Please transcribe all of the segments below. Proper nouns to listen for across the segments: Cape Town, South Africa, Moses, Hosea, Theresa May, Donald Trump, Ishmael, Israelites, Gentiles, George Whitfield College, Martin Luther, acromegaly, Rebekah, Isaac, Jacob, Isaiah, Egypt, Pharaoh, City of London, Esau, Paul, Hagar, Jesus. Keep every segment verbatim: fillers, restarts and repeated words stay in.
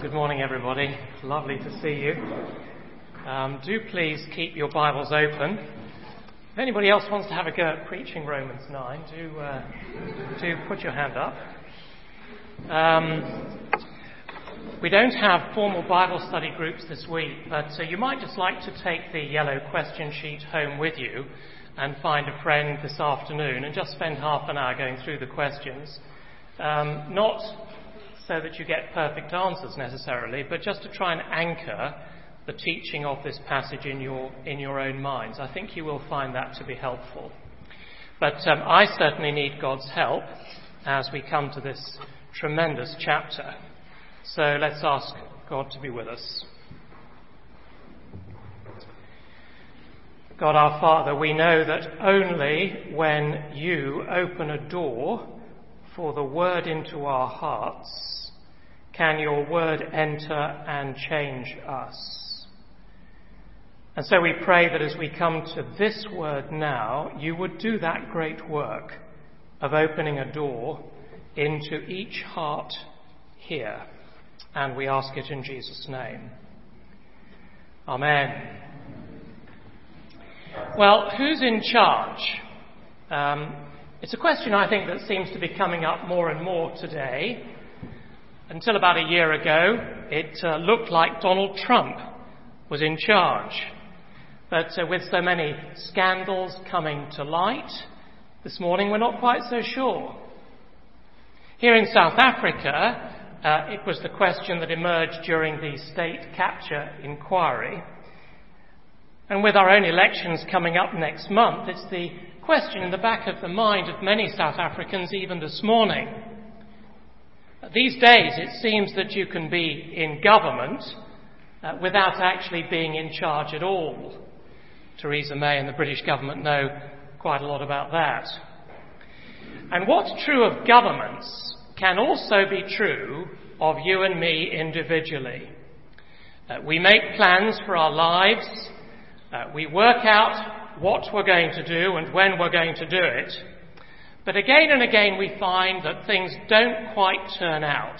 Well, good morning, everybody. Lovely to see you. Um, do please keep your Bibles open. If anybody else wants to have a go at preaching Romans nine, do uh, do put your hand up. Um, we don't have formal Bible study groups this week, but uh, you might just like to take the yellow question sheet home with you and find a friend this afternoon and just spend half an hour going through the questions. Um, not so that you get perfect answers necessarily, but just to try and anchor the teaching of this passage in your in your own minds. I think you will find that to be helpful. But um, I certainly need God's help as we come to this tremendous chapter. So let's ask God to be with us. God our Father, we know that only when you open a door for the word into our hearts can your word enter and change us. And so we pray that as we come to this word now, you would do that great work of opening a door into each heart here. And we ask it in Jesus' name. Amen. Well, who's in charge? Um, it's a question I think that seems to be coming up more and more today. Until about a year ago, it uh, looked like Donald Trump was in charge. But uh, with so many scandals coming to light, this morning we're not quite so sure. Here in South Africa, uh, it was the question that emerged during the state capture inquiry. And with our own elections coming up next month, it's the question in the back of the mind of many South Africans even this morning. These days, it seems that you can be in government uh, without actually being in charge at all. Theresa May and the British government know quite a lot about that. And what's true of governments can also be true of you and me individually. Uh, we make plans for our lives. Uh, we work out what we're going to do and when we're going to do it. But again and again we find that things don't quite turn out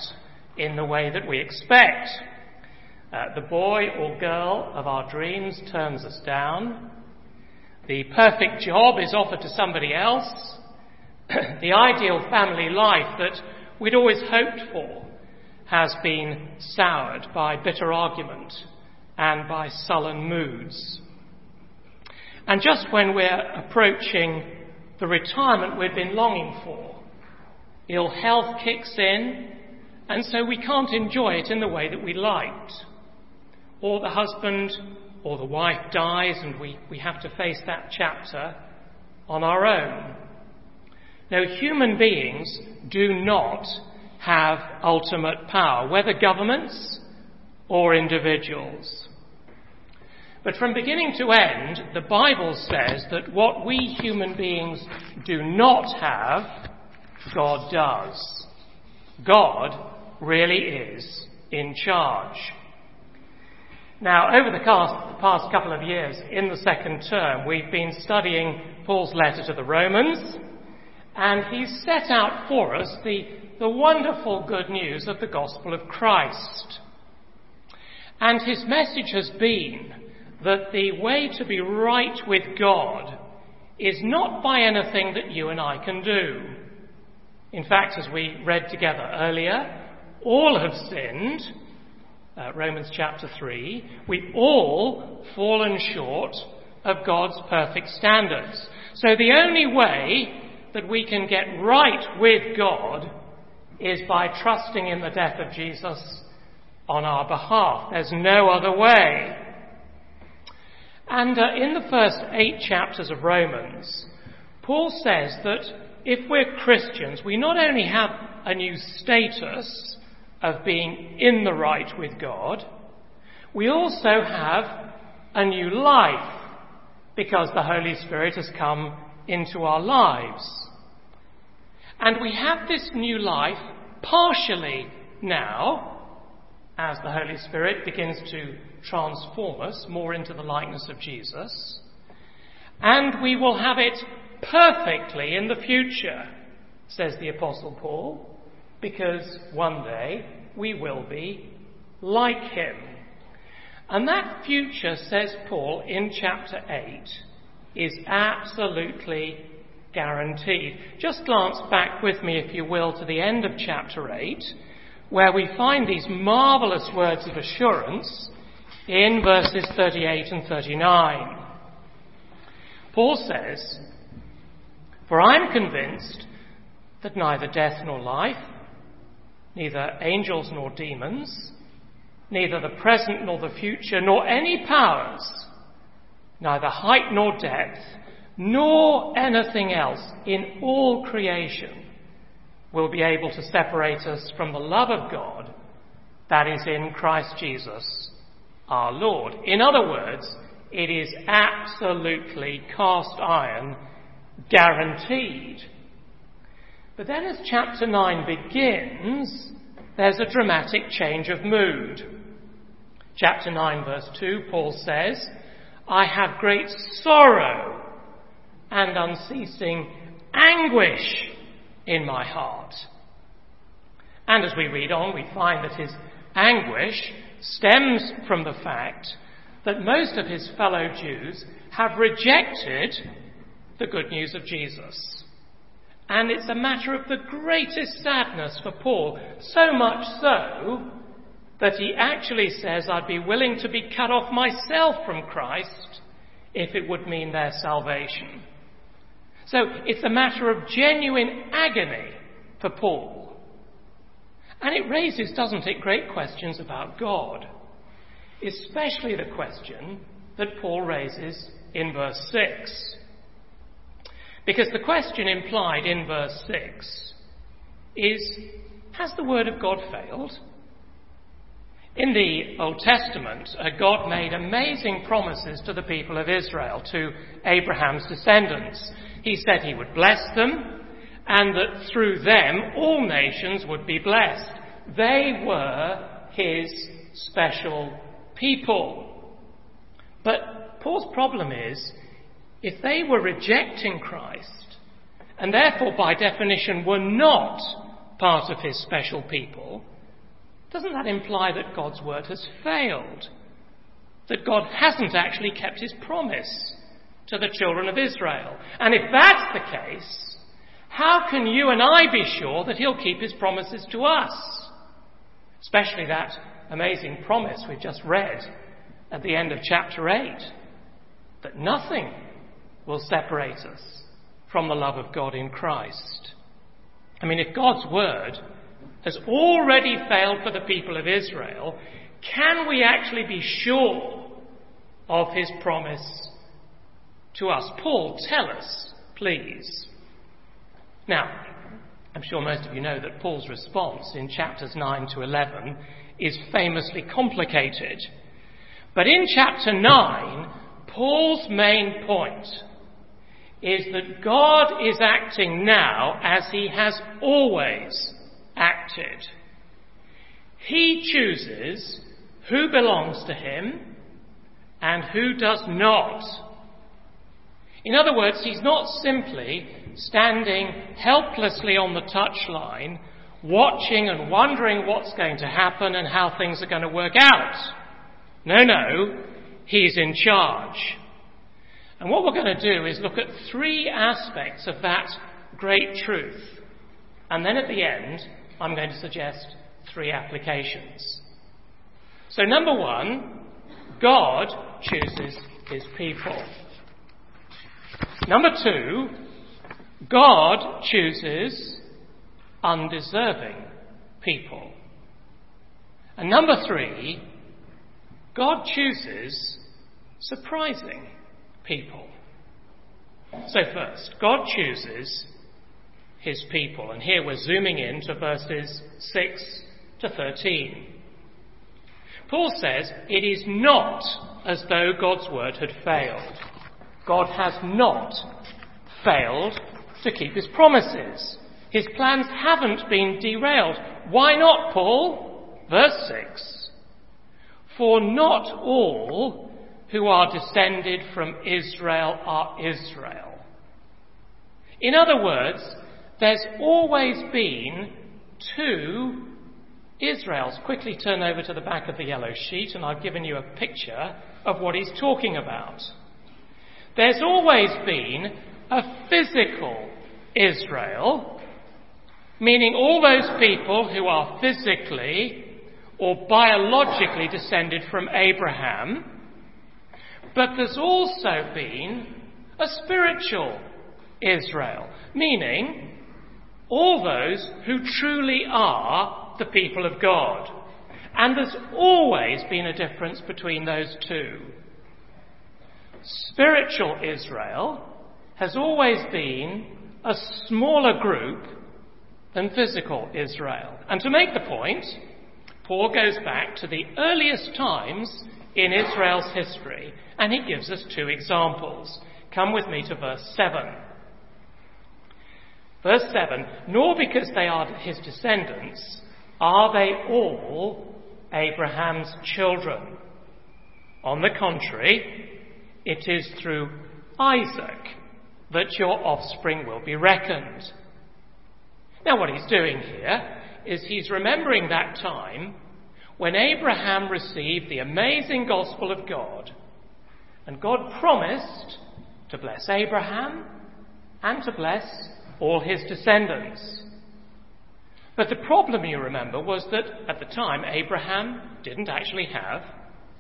in the way that we expect. Uh, the boy or girl of our dreams turns us down. The perfect job is offered to somebody else. The ideal family life that we'd always hoped for has been soured by bitter argument and by sullen moods. And just when we're approaching the retirement we've been longing for, ill health kicks in, and so we can't enjoy it in the way that we liked. Or the husband or the wife dies and we, we have to face that chapter on our own. No, human beings do not have ultimate power, whether governments or individuals. But from beginning to end, the Bible says that what we human beings do not have, God does. God really is in charge. Now, over the past couple of years, in the second term, we've been studying Paul's letter to the Romans, and he's set out for us the, the wonderful good news of the gospel of Christ. And his message has been that the way to be right with God is not by anything that you and I can do. In fact, as we read together earlier, all have sinned, uh, Romans chapter three, we've all fallen short of God's perfect standards. So the only way that we can get right with God is by trusting in the death of Jesus on our behalf. There's no other way. And uh, in the first eight chapters of Romans, Paul says that if we're Christians, we not only have a new status of being in the right with God, we also have a new life because the Holy Spirit has come into our lives. And we have this new life partially now, as the Holy Spirit begins to transform us more into the likeness of Jesus, and we will have it perfectly in the future, says the Apostle Paul, because one day we will be like him. And that future, says Paul in chapter eight, is absolutely guaranteed. Just glance back with me, if you will, to the end of chapter eight, where we find these marvellous words of assurance in verses thirty-eight and thirty-nine. Paul says, "For I am convinced that neither death nor life, neither angels nor demons, neither the present nor the future, nor any powers, neither height nor depth, nor anything else in all creation will be able to separate us from the love of God that is in Christ Jesus our Lord." In other words, it is absolutely cast iron guaranteed. But then as chapter nine begins, there's a dramatic change of mood. Chapter nine, verse two, Paul says, "I have great sorrow and unceasing anguish in my heart." And as we read on, we find that his anguish stems from the fact that most of his fellow Jews have rejected the good news of Jesus. And it's a matter of the greatest sadness for Paul, so much so that he actually says, "I'd be willing to be cut off myself from Christ if it would mean their salvation." So it's a matter of genuine agony for Paul. And it raises, doesn't it, great questions about God, especially the question that Paul raises in verse six. Because the question implied in verse six is, has the word of God failed? In the Old Testament, God made amazing promises to the people of Israel, to Abraham's descendants. He said he would bless them, and that through them all nations would be blessed. They were his special people. But Paul's problem is, if they were rejecting Christ, and therefore by definition were not part of his special people, doesn't that imply that God's word has failed? That God hasn't actually kept his promise to the children of Israel? And if that's the case, how can you and I be sure that he'll keep his promises to us? Especially that amazing promise we've just read at the end of chapter eight, that nothing will separate us from the love of God in Christ. I mean, if God's word has already failed for the people of Israel, can we actually be sure of his promise to us? Paul, tell us, please. Now, I'm sure most of you know that Paul's response in chapters nine to eleven is famously complicated. But in chapter nine, Paul's main point is that God is acting now as he has always acted. He chooses who belongs to him and who does not. In other words, he's not simply standing helplessly on the touchline, watching and wondering what's going to happen and how things are going to work out. No, no, he's in charge. And what we're going to do is look at three aspects of that great truth. And then at the end, I'm going to suggest three applications. So number one, God chooses his people. Number two, God chooses undeserving people. And number three, God chooses surprising people. So first, God chooses his people. And here we're zooming in to verses six to thirteen. Paul says it is not as though God's word had failed. God has not failed to keep his promises. His plans haven't been derailed. Why not, Paul? Verse six. "For not all who are descended from Israel are Israel." In other words, there's always been two Israel's quickly turn over to the back of the yellow sheet, and I've given you a picture of what he's talking about. There's always been a physical Israel, meaning all those people who are physically or biologically descended from Abraham, but there's also been a spiritual Israel, meaning all those who truly are the people of God. And there's always been a difference between those two. Spiritual Israel has always been a smaller group than physical Israel. And to make the point, Paul goes back to the earliest times in Israel's history, and he gives us two examples. Come with me to verse seven. Verse seven, nor because they are his descendants are they all Abraham's children. On the contrary, it is through Isaac that your offspring will be reckoned. Now what he's doing here is he's remembering that time when Abraham received the amazing gospel of God, and God promised to bless Abraham and to bless all his descendants. But the problem, you remember, was that at the time Abraham didn't actually have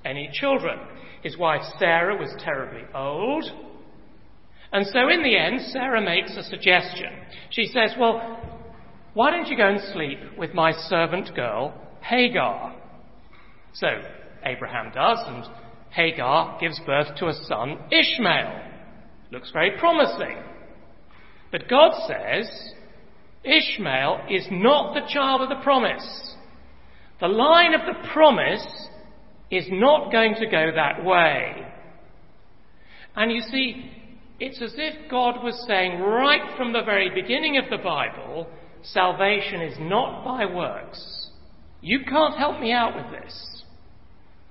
any children. His wife Sarah was terribly old. And so in the end, Sarah makes a suggestion. She says, well, why don't you go and sleep with my servant girl, Hagar? So Abraham does, and Hagar gives birth to a son, Ishmael. Looks very promising. But God says, Ishmael is not the child of the promise. The line of the promise is not going to go that way. And you see, it's as if God was saying right from the very beginning of the Bible, salvation is not by works. You can't help me out with this.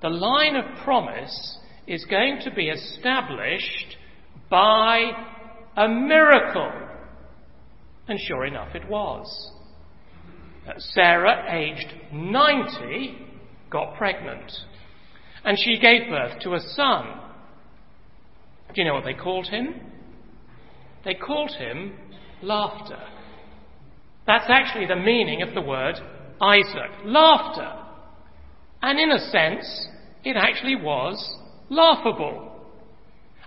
The line of promise is going to be established by a miracle. And sure enough, it was. Sarah, aged ninety, got pregnant. And she gave birth to a son. Do you know what they called him? They called him Laughter. That's actually the meaning of the word Isaac. Laughter. And in a sense, it actually was laughable.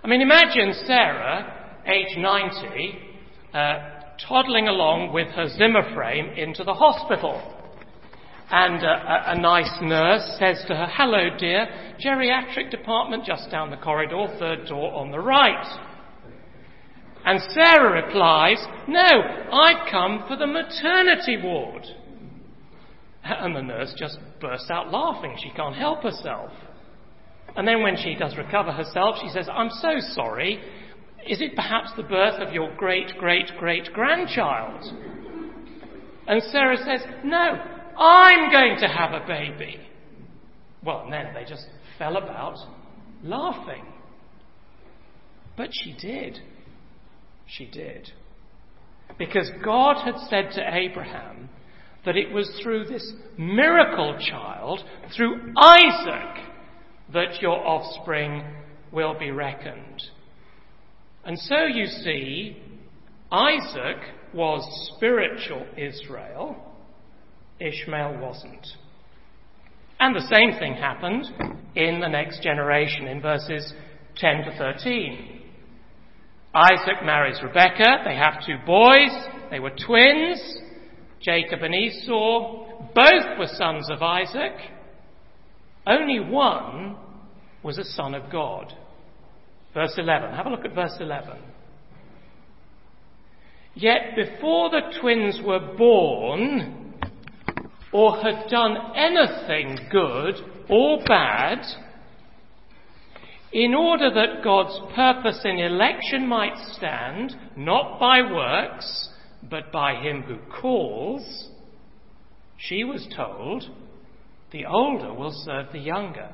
I mean, imagine Sarah, age ninety, uh, toddling along with her Zimmer frame into the hospital. And a, a, a nice nurse says to her, hello, dear, geriatric department just down the corridor, third door on the right. And Sarah replies, no, I've come for the maternity ward. And the nurse just bursts out laughing. She can't help herself. And then when she does recover herself, she says, I'm so sorry. Is it perhaps the birth of your great-great-great-grandchild? And Sarah says, no, I'm going to have a baby. Well, and then they just fell about laughing. But she did. She did. Because God had said to Abraham that it was through this miracle child, through Isaac, that your offspring will be reckoned. And so you see, Isaac was spiritual Israel, Ishmael wasn't. And the same thing happened in the next generation, in verses ten to thirteen. Isaac marries Rebekah, they have two boys, they were twins, Jacob and Esau, both were sons of Isaac. Only one was a son of God. Verse eleven. Have a look at verse eleven. Yet before the twins were born, or had done anything good or bad, in order that God's purpose in election might stand, not by works, but by him who calls, she was told, the older will serve the younger.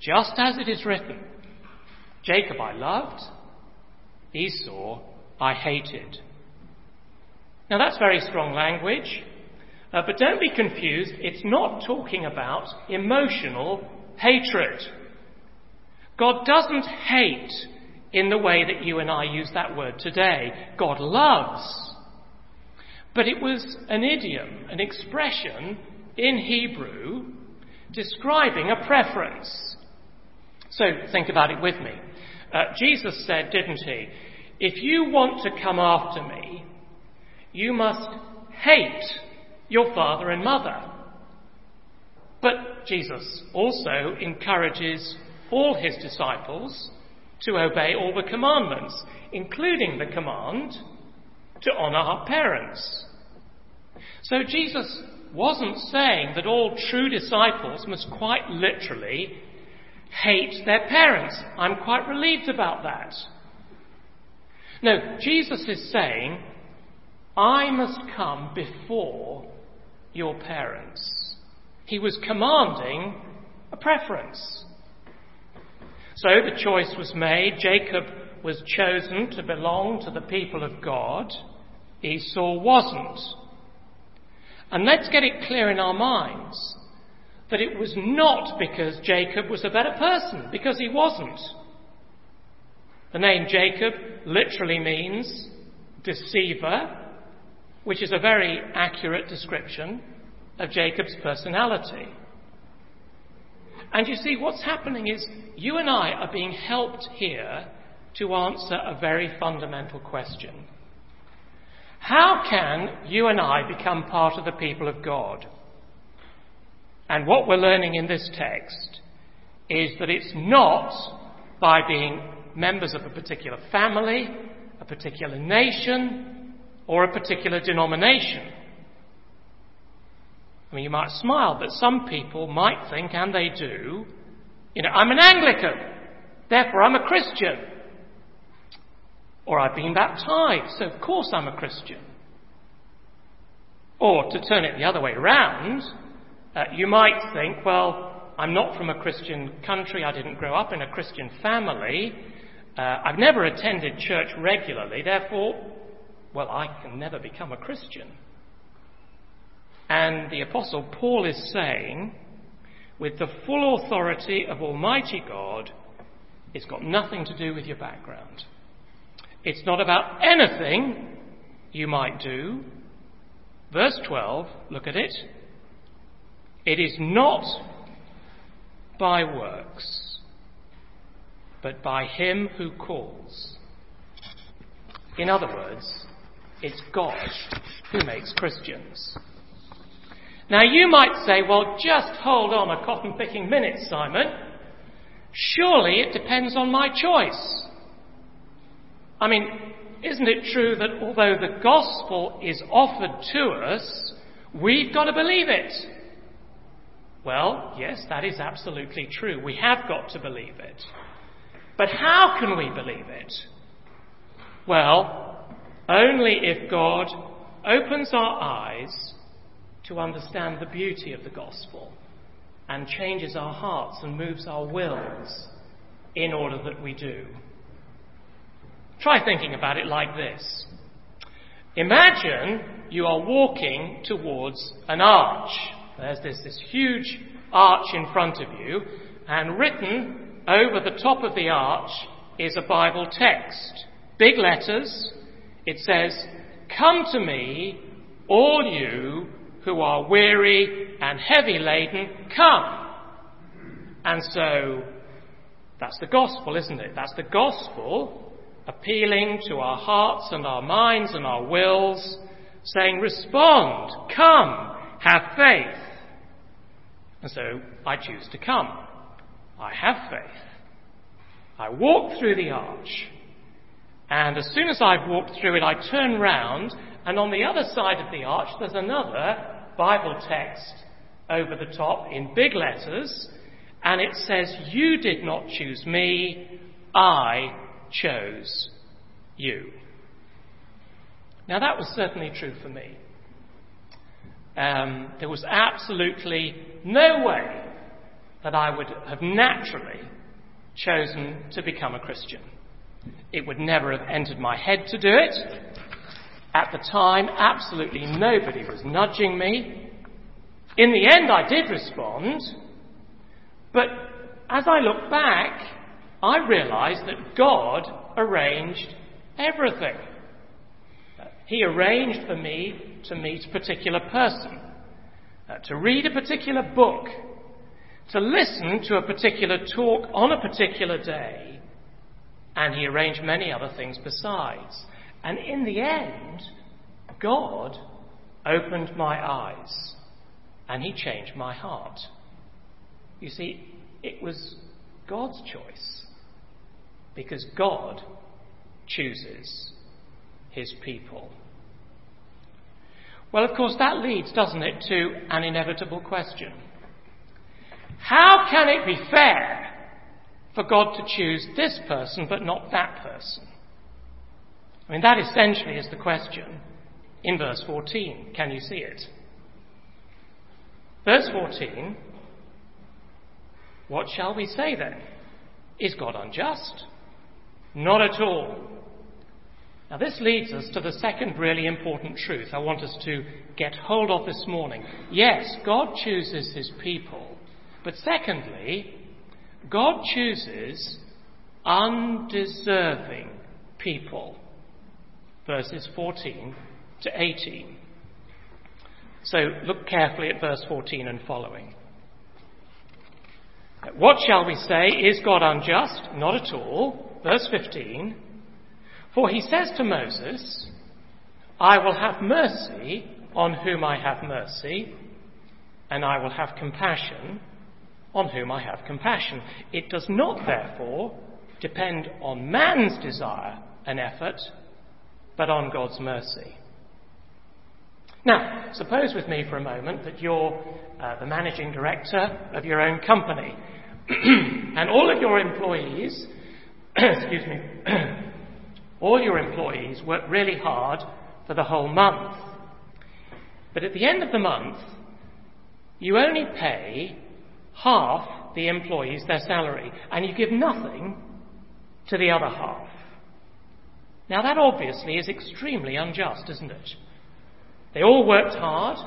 Just as it is written, Jacob I loved, Esau I hated. Now that's very strong language. Uh, but don't be confused, it's not talking about emotional hatred. God doesn't hate in the way that you and I use that word today. God loves. But it was an idiom, an expression in Hebrew describing a preference. So think about it with me. Uh, Jesus said, didn't he, if you want to come after me, you must hate your father and mother. But Jesus also encourages all his disciples to obey all the commandments, including the command to honour our parents. So Jesus wasn't saying that all true disciples must quite literally hate their parents. I'm quite relieved about that. No, Jesus is saying, I must come before your parents. He was commanding a preference. So the choice was made. Jacob was chosen to belong to the people of God. Esau wasn't. And let's get it clear in our minds that it was not because Jacob was a better person, because he wasn't. The name Jacob literally means deceiver, which is a very accurate description of Jacob's personality. And you see, what's happening is you and I are being helped here to answer a very fundamental question. How can you and I become part of the people of God? And what we're learning in this text is that it's not by being members of a particular family, a particular nation, or a particular denomination. I mean, you might smile, but some people might think, and they do, you know, I'm an Anglican, therefore I'm a Christian. Or I've been baptized, so of course I'm a Christian. Or to turn it the other way around, uh, you might think, well, I'm not from a Christian country, I didn't grow up in a Christian family, uh, I've never attended church regularly, therefore, well, I can never become a Christian. And the Apostle Paul is saying, with the full authority of Almighty God, it's got nothing to do with your background. It's not about anything you might do. Verse twelve, look at it. It is not by works, but by him who calls. In other words, it's God who makes Christians. Now you might say, well, just hold on a cotton-picking minute, Simon. Surely it depends on my choice. I mean, isn't it true that although the gospel is offered to us, we've got to believe it? Well, yes, that is absolutely true. We have got to believe it. But how can we believe it? Well, only if God opens our eyes to understand the beauty of the gospel and changes our hearts and moves our wills in order that we do. Try thinking about it like this. Imagine you are walking towards an arch. There's this, this huge arch in front of you, and written over the top of the arch is a Bible text. Big letters. It says, "Come to me, all you who are weary and heavy laden, come." And so, that's the gospel, isn't it? That's the gospel appealing to our hearts and our minds and our wills, saying, respond, come, have faith. And so I choose to come. I have faith. I walk through the arch, and as soon as I've walked through it, I turn round, and on the other side of the arch, there's another Bible text over the top in big letters, and it says, you did not choose me, I chose you. Now that was certainly true for me. Um, there was absolutely no way that I would have naturally chosen to become a Christian. It would never have entered my head to do it. At the time, absolutely nobody was nudging me. In the end, I did respond. But as I look back, I realised that God arranged everything. He arranged for me to meet a particular person, to read a particular book, to listen to a particular talk on a particular day, and he arranged many other things besides. And in the end, God opened my eyes and he changed my heart. You see, it was God's choice, because God chooses his people. Well, of course, that leads, doesn't it, to an inevitable question. How can it be fair for God to choose this person but not that person? I mean, that essentially is the question in verse fourteen. Can you see it? Verse fourteen, what shall we say then? Is God unjust? Not at all. Now, this leads us to the second really important truth I want us to get hold of this morning. Yes, God chooses his people. But secondly, God chooses undeserving people. Verses fourteen to eighteen. So look carefully at verse fourteen and following. What shall we say? Is God unjust? Not at all. Verse fifteen. For he says to Moses, I will have mercy on whom I have mercy, and I will have compassion on whom I have compassion. It does not, therefore, depend on man's desire and effort, but on God's mercy. Now, suppose with me for a moment that you're uh, the managing director of your own company and all of your employees, excuse me, all your employees work really hard for the whole month. But at the end of the month, you only pay half the employees their salary and you give nothing to the other half. Now that obviously is extremely unjust, isn't it? They all worked hard.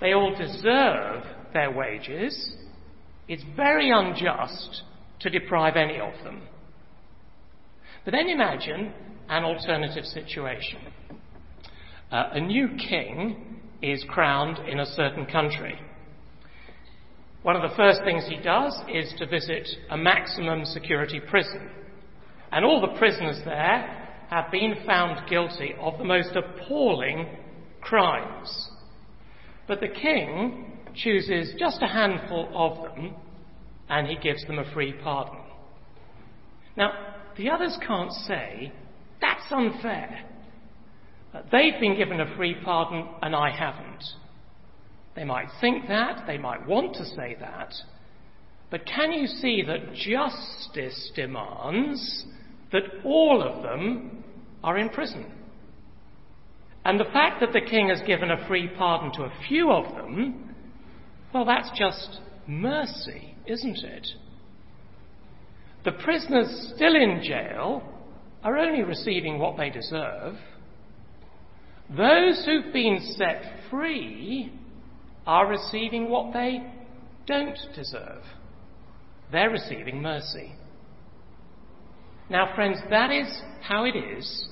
They all deserve their wages. It's very unjust to deprive any of them. But then imagine an alternative situation. Uh, a new king is crowned in a certain country. One of the first things he does is to visit a maximum security prison. And all the prisoners there have been found guilty of the most appalling crimes. But the king chooses just a handful of them and he gives them a free pardon. Now, the others can't say, that's unfair. They've been given a free pardon and I haven't. They might think that, they might want to say that, but can you see that justice demands that all of them are in prison? And the fact that the king has given a free pardon to a few of them, well, that's just mercy, isn't it? The prisoners still in jail are only receiving what they deserve. Those who've been set free are receiving what they don't deserve. They're receiving mercy. Now, friends, that is how it is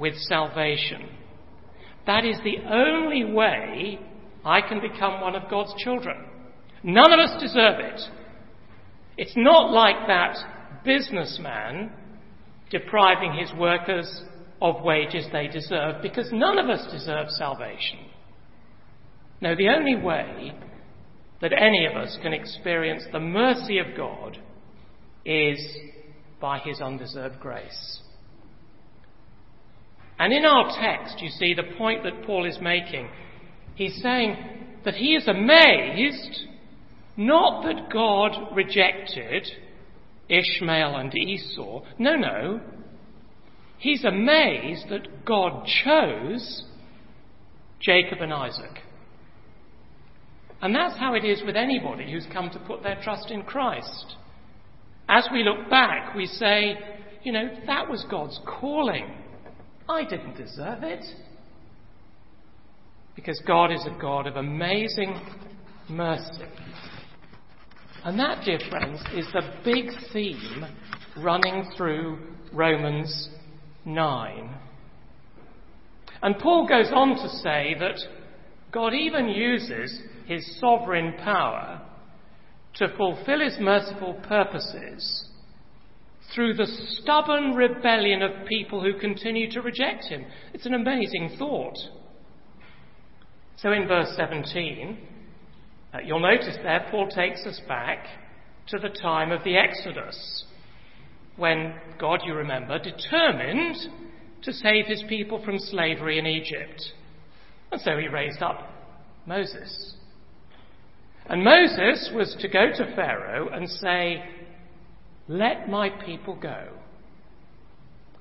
with salvation. That is the only way I can become one of God's children. None of us deserve it. It's not like that businessman depriving his workers of wages they deserve, because none of us deserve salvation. No, the only way that any of us can experience the mercy of God is by his undeserved grace. And in our text, you see the point that Paul is making. He's saying that he is amazed, not that God rejected Ishmael and Esau. No, no. He's amazed that God chose Jacob and Isaac. And that's how it is with anybody who's come to put their trust in Christ. As we look back, we say, you know, that was God's calling. I didn't deserve it. because God is a God of amazing mercy. And that, dear friends, is the big theme running through Romans nine. And Paul goes on to say that God even uses his sovereign power to fulfill his merciful purposes through the stubborn rebellion of people who continue to reject him. It's an amazing thought. So in verse seventeen, uh, you'll notice there Paul takes us back to the time of the Exodus, when God, you remember, determined to save his people from slavery in Egypt. And so he raised up Moses. And Moses was to go to Pharaoh and say, "Let my people go."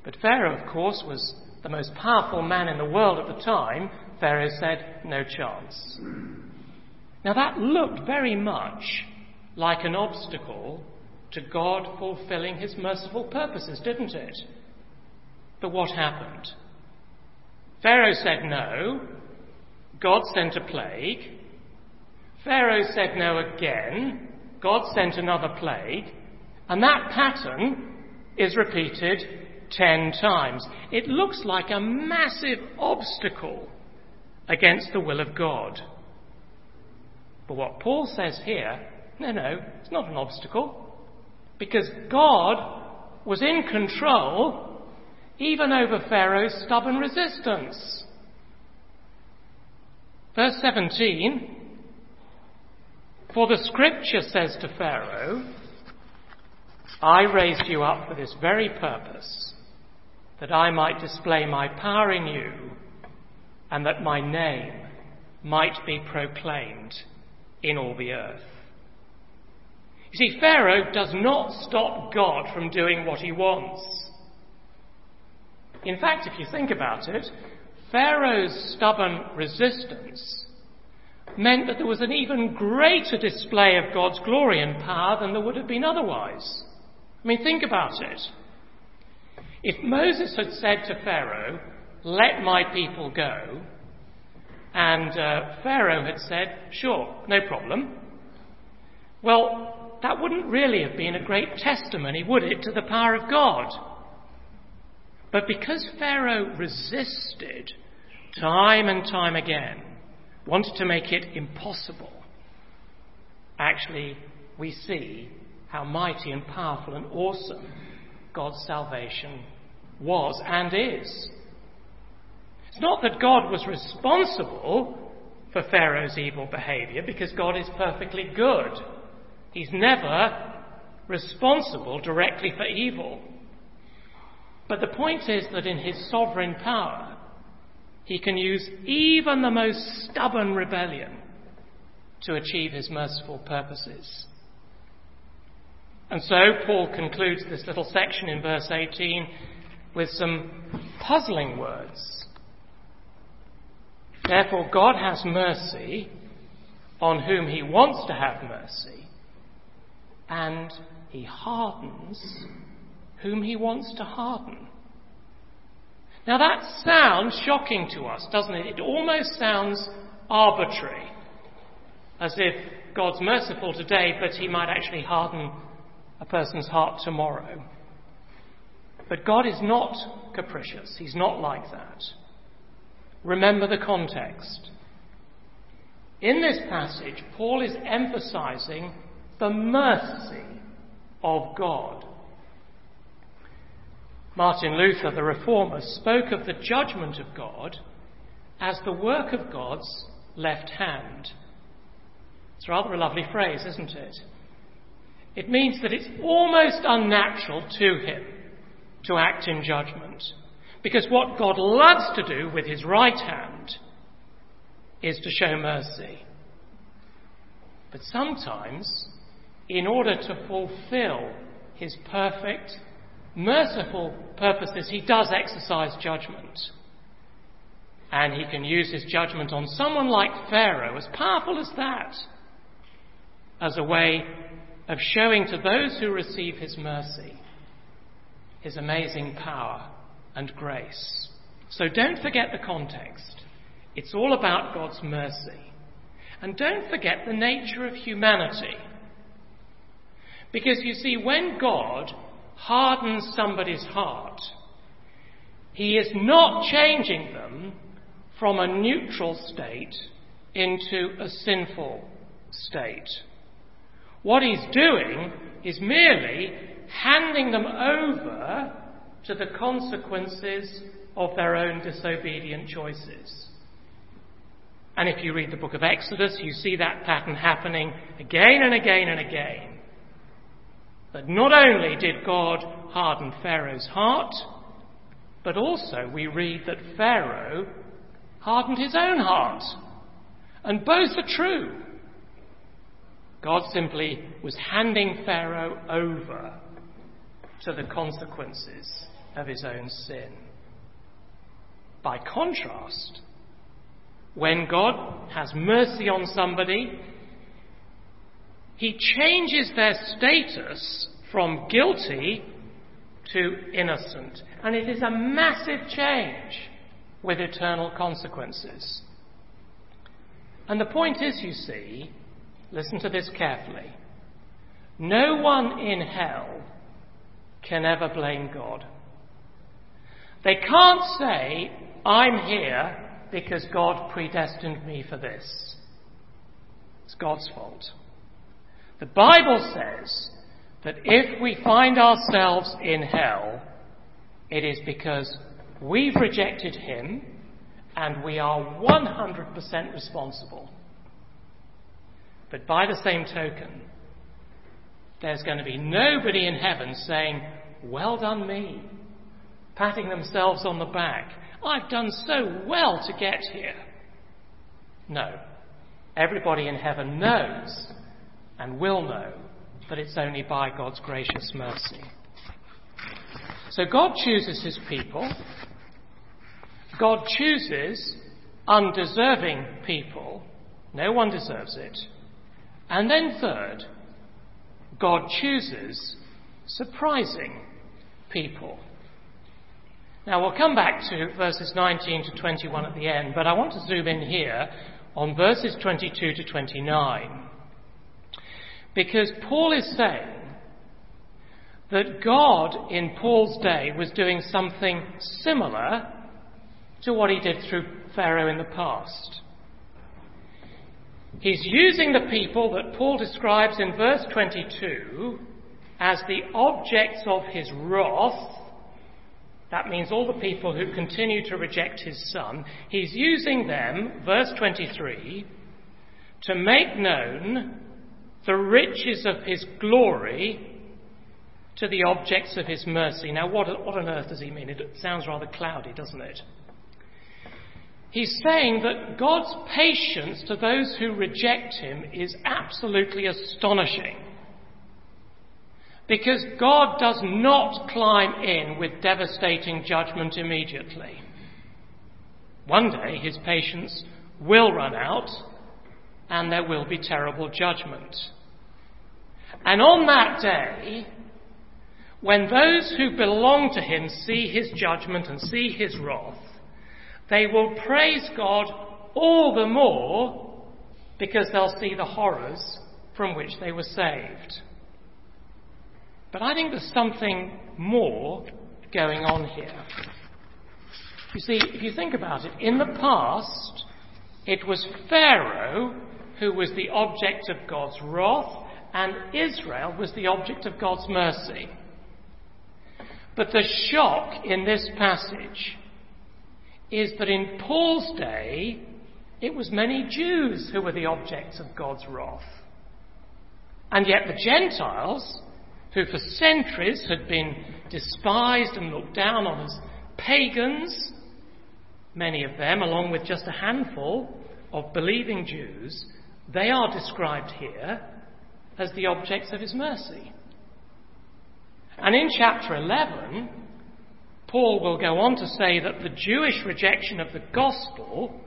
But Pharaoh, of course, was the most powerful man in the world at the time. Pharaoh said, "No chance." Now that looked very much like an obstacle to God fulfilling his merciful purposes, didn't it? But what happened? Pharaoh said no. God sent a plague. Pharaoh said no again. God sent another plague. And that pattern is repeated ten times. It looks like a massive obstacle against the will of God. But what Paul says here, no, no, it's not an obstacle, because God was in control even over Pharaoh's stubborn resistance. Verse seventeen, "For the scripture says to Pharaoh, I raised you up for this very purpose, that I might display my power in you, and that my name might be proclaimed in all the earth." You see, Pharaoh does not stop God from doing what he wants. In fact, if you think about it, Pharaoh's stubborn resistance meant that there was an even greater display of God's glory and power than there would have been otherwise. I mean, think about it. If Moses had said to Pharaoh, "Let my people go," and uh, Pharaoh had said, "Sure, no problem," well, that wouldn't really have been a great testimony, would it, to the power of God? But because Pharaoh resisted time and time again, wanted to make it impossible, actually we see how mighty and powerful and awesome God's salvation was and is. It's not that God was responsible for Pharaoh's evil behaviour, because God is perfectly good. He's never responsible directly for evil. But the point is that in his sovereign power, he can use even the most stubborn rebellion to achieve his merciful purposes. And so Paul concludes this little section in verse eighteen with some puzzling words. "Therefore God has mercy on whom he wants to have mercy, and he hardens whom he wants to harden." Now that sounds shocking to us, doesn't it? It almost sounds arbitrary, as if God's merciful today, but he might actually harden a person's heart tomorrow. But God is not capricious. He's not like that. Remember the context. In this passage, Paul is emphasizing the mercy of God. Martin Luther, the reformer, spoke of the judgment of God as the work of God's left hand. It's rather a lovely phrase, isn't it? It means that it's almost unnatural to him to act in judgment, because what God loves to do with his right hand is to show mercy. But sometimes, in order to fulfill his perfect, merciful purposes, he does exercise judgment. And he can use his judgment on someone like Pharaoh, as powerful as that, as a way of showing to those who receive his mercy his amazing power and grace. So don't forget the context. It's all about God's mercy. And don't forget the nature of humanity. Because you see, when God hardens somebody's heart, he is not changing them from a neutral state into a sinful state. What he's doing is merely handing them over to the consequences of their own disobedient choices. And if you read the book of Exodus, you see that pattern happening again and again and again. That not only did God harden Pharaoh's heart, but also we read that Pharaoh hardened his own heart. And both are true. God simply was handing Pharaoh over to the consequences of his own sin. By contrast, when God has mercy on somebody, he changes their status from guilty to innocent. And it is a massive change with eternal consequences. And the point is, you see, listen to this carefully, no one in hell can ever blame God. They can't say, I'm here because God predestined me for this. It's God's fault. The Bible says that if we find ourselves in hell, it is because we've rejected him and we are one hundred percent responsible. But by the same token, there's going to be nobody in heaven saying, well done me, patting themselves on the back. I've done so well to get here. No. Everybody in heaven knows and will know that it's only by God's gracious mercy. So God chooses his people. God chooses undeserving people. No one deserves it. And then third, God chooses surprising people. Now, we'll come back to verses nineteen to twenty-one at the end, but I want to zoom in here on verses twenty-two to twenty-nine. Because Paul is saying that God in Paul's day was doing something similar to what he did through Pharaoh in the past. He's using the people that Paul describes in verse twenty-two as the objects of his wrath. That means all the people who continue to reject his son. He's using them, verse twenty-three, to make known the riches of his glory to the objects of his mercy. Now, what, what on earth does he mean? It sounds rather cloudy, doesn't it? He's saying that God's patience to those who reject him is absolutely astonishing. Because God does not climb in with devastating judgment immediately. One day his patience will run out and there will be terrible judgment. And on that day, when those who belong to him see his judgment and see his wrath, they will praise God all the more because they'll see the horrors from which they were saved. But I think there's something more going on here. You see, if you think about it, in the past, it was Pharaoh who was the object of God's wrath, and Israel was the object of God's mercy. But the shock in this passage is that in Paul's day, it was many Jews who were the objects of God's wrath. And yet the Gentiles, who for centuries had been despised and looked down on as pagans, many of them, along with just a handful of believing Jews, they are described here as the objects of his mercy. And in chapter eleven, Paul will go on to say that the Jewish rejection of the gospel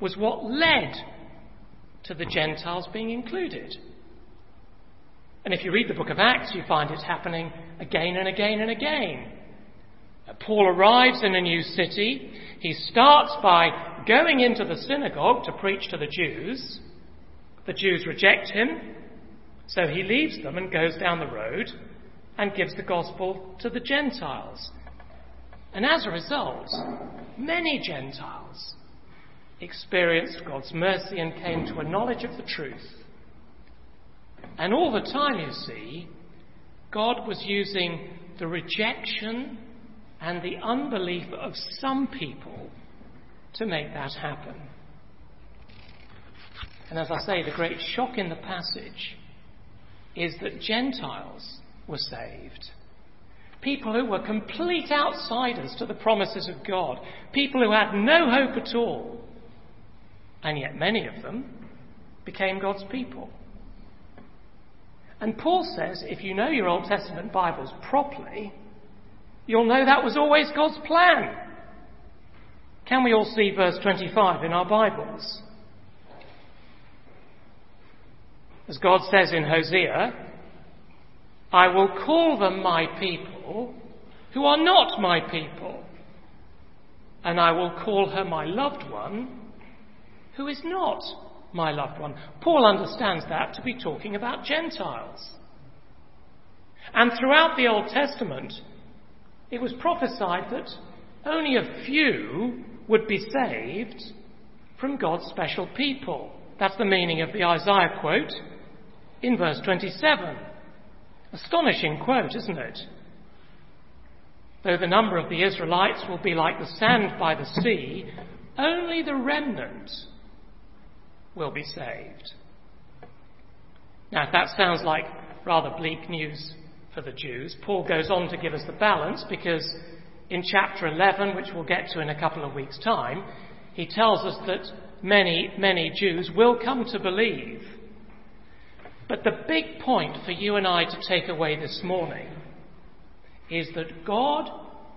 was what led to the Gentiles being included. And if you read the book of Acts, you find it happening again and again and again. Paul arrives in a new city. He starts by going into the synagogue to preach to the Jews. The Jews reject him, so he leaves them and goes down the road and gives the gospel to the Gentiles. And as a result, many Gentiles experienced God's mercy and came to a knowledge of the truth. And all the time, you see, God was using the rejection and the unbelief of some people to make that happen. And as I say, the great shock in the passage is that Gentiles were saved. People who were complete outsiders to the promises of God. People who had no hope at all. And yet many of them became God's people. And Paul says, if you know your Old Testament Bibles properly, you'll know that was always God's plan. Can we all see verse twenty-five in our Bibles? As God says in Hosea, I will call them my people who are not my people, and I will call her my loved one who is not my loved one. Paul understands that to be talking about Gentiles. And throughout the Old Testament, it was prophesied that only a few would be saved from God's special people. That's the meaning of the Isaiah quote in verse twenty-seven. Astonishing quote, isn't it? Though the number of the Israelites will be like the sand by the sea, only the remnant will be saved. Now, if that sounds like rather bleak news for the Jews, Paul goes on to give us the balance, because in chapter eleven, which we'll get to in a couple of weeks' time, he tells us that many, many Jews will come to believe. But the big point for you and I to take away this morning is that God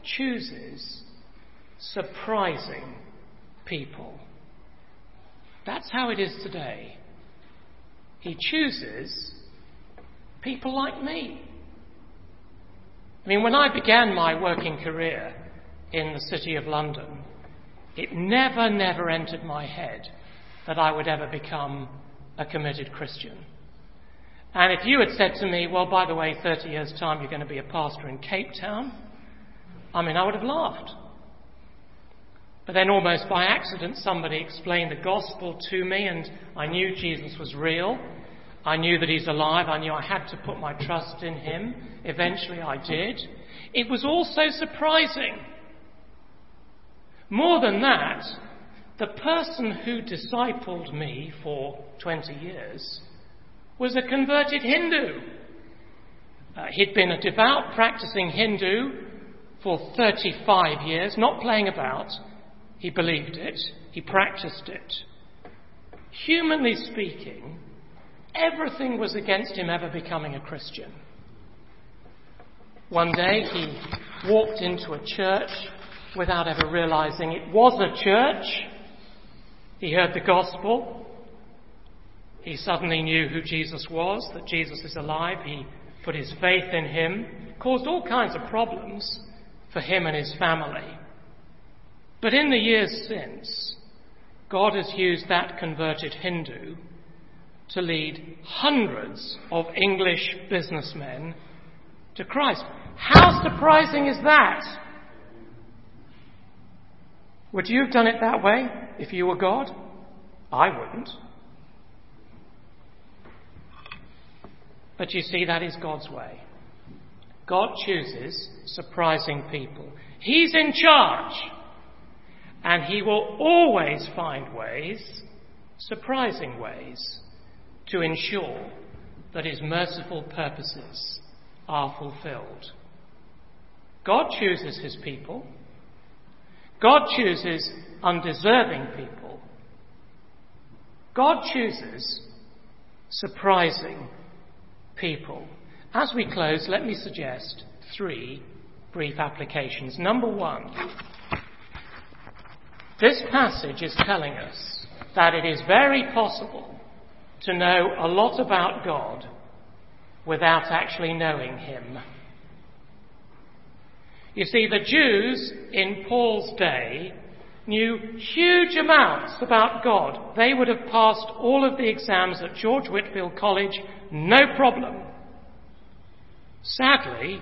chooses surprising people. That's how it is today. He chooses people like me. I mean, when I began my working career in the City of London, it never, never entered my head that I would ever become a committed Christian. And if you had said to me, well, by the way, thirty years' time you're going to be a pastor in Cape Town, I mean, I would have laughed. But then almost by accident, somebody explained the gospel to me, and I knew Jesus was real. I knew that he's alive. I knew I had to put my trust in him. Eventually I did. It was all so surprising. More than that, the person who discipled me for twenty years was a converted Hindu. Uh, he'd been a devout, practicing Hindu for thirty-five years, not playing about. He believed it. He practiced it. Humanly speaking, everything was against him ever becoming a Christian. One day he walked into a church without ever realizing it was a church. He heard the gospel. He suddenly knew who Jesus was, that Jesus is alive. He put his faith in him. Caused all kinds of problems for him and his family. But in the years since, God has used that converted Hindu to lead hundreds of English businessmen to Christ. How surprising is that? Would you have done it that way if you were God? I wouldn't. But you see, that is God's way. God chooses surprising people. He's in charge. And he will always find ways, surprising ways, to ensure that his merciful purposes are fulfilled. God chooses his people. God chooses undeserving people. God chooses surprising people. People. As we close, let me suggest three brief applications. Number one, this passage is telling us that it is very possible to know a lot about God without actually knowing him. You see, the Jews in Paul's day knew huge amounts about God. They would have passed all of the exams at George Whitfield College, no problem. Sadly,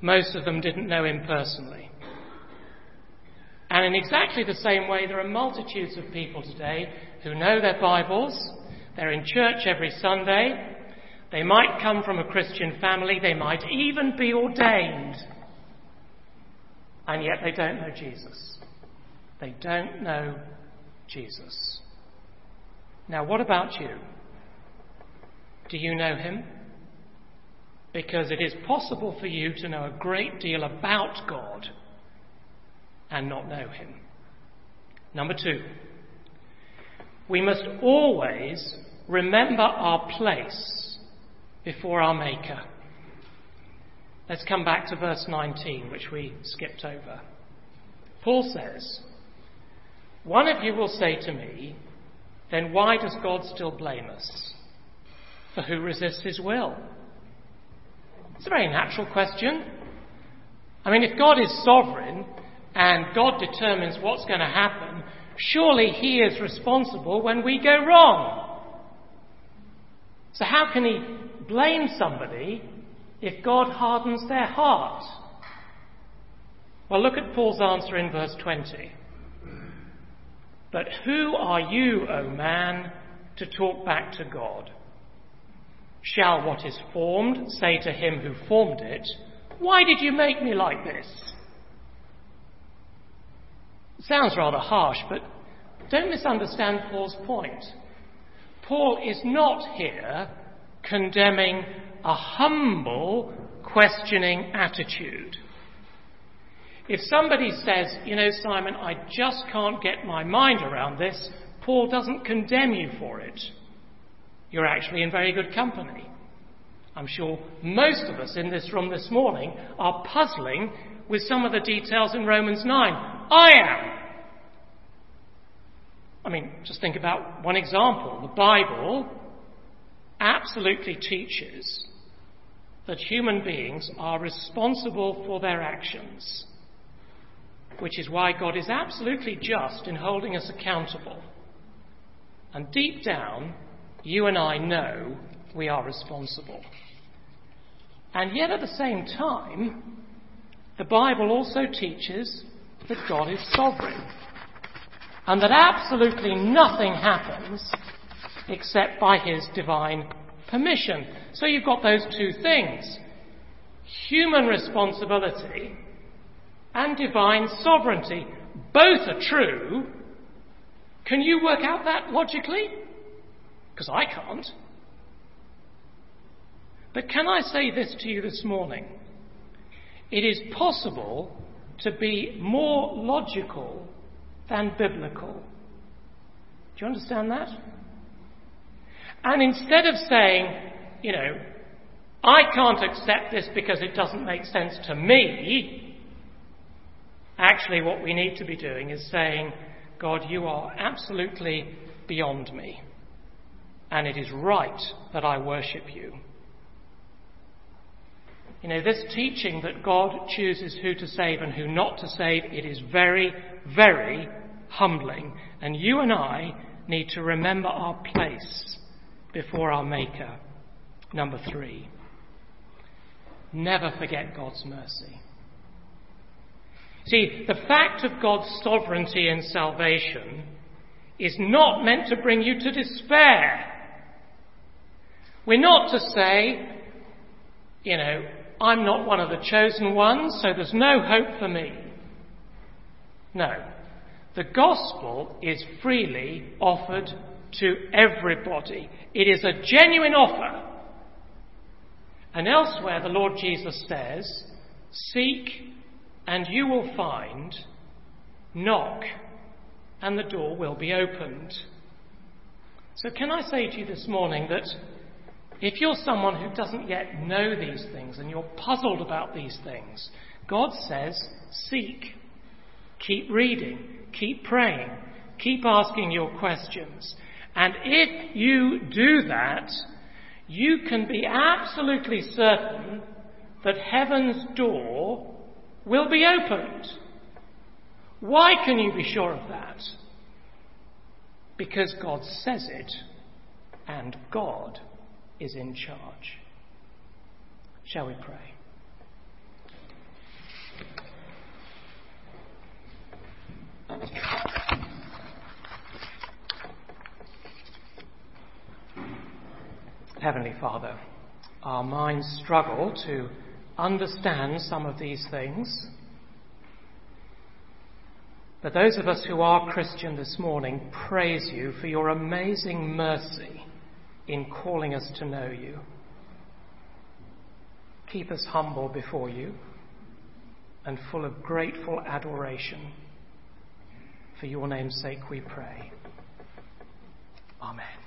most of them didn't know him personally. And in exactly the same way, there are multitudes of people today who know their Bibles, they're in church every Sunday, they might come from a Christian family, they might even be ordained, and yet they don't know Jesus. They don't know Jesus. Now, what about you? Do you know him? Because it is possible for you to know a great deal about God and not know him. Number two, we must always remember our place before our Maker. Let's come back to verse nineteen, which we skipped over. Paul says, "One of you will say to me, then why does God still blame us? For who resists his will?" It's a very natural question. I mean, if God is sovereign and God determines what's going to happen, surely he is responsible when we go wrong. So how can he blame somebody if God hardens their heart? Well, look at Paul's answer in verse twenty. "But who are you, O man, to talk back to God? Shall what is formed say to him who formed it, 'Why did you make me like this?'" Sounds rather harsh, but don't misunderstand Paul's point. Paul is not here condemning a humble, questioning attitude. If somebody says, "You know, Simon, I just can't get my mind around this," Paul doesn't condemn you for it. You're actually in very good company. I'm sure most of us in this room this morning are puzzling with some of the details in Romans nine. I am. I mean, just think about one example. The Bible absolutely teaches that human beings are responsible for their actions, which is why God is absolutely just in holding us accountable. And deep down, you and I know we are responsible. And yet at the same time, the Bible also teaches that God is sovereign, and that absolutely nothing happens except by his divine permission. So you've got those two things: human responsibility and divine sovereignty. Both are true. Can you work out that logically? Because I can't. But can I say this to you this morning? It is possible to be more logical than biblical. Do you understand that? And instead of saying, you know, "I can't accept this because it doesn't make sense to me," actually what we need to be doing is saying, "God, you are absolutely beyond me, and it is right that I worship you." You know, this teaching that God chooses who to save and who not to save, it is very, very humbling. And you and I need to remember our place before our Maker. Number three, never forget God's mercy. See, the fact of God's sovereignty in salvation is not meant to bring you to despair. We're not to say, you know, "I'm not one of the chosen ones, so there's no hope for me." No. The gospel is freely offered to everybody. It is a genuine offer. And elsewhere the Lord Jesus says, "Seek and you will find, knock and the door will be opened." So can I say to you this morning that if you're someone who doesn't yet know these things and you're puzzled about these things, God says, seek. Keep reading. Keep praying. Keep asking your questions. And if you do that, you can be absolutely certain that heaven's door will be opened. Why can you be sure of that? Because God says it, and God is in charge. Shall we pray? Heavenly Father, our minds struggle to understand some of these things. But those of us who are Christian this morning praise you for your amazing mercy in calling us to know you. Keep us humble before you and full of grateful adoration. For your name's sake we pray. Amen.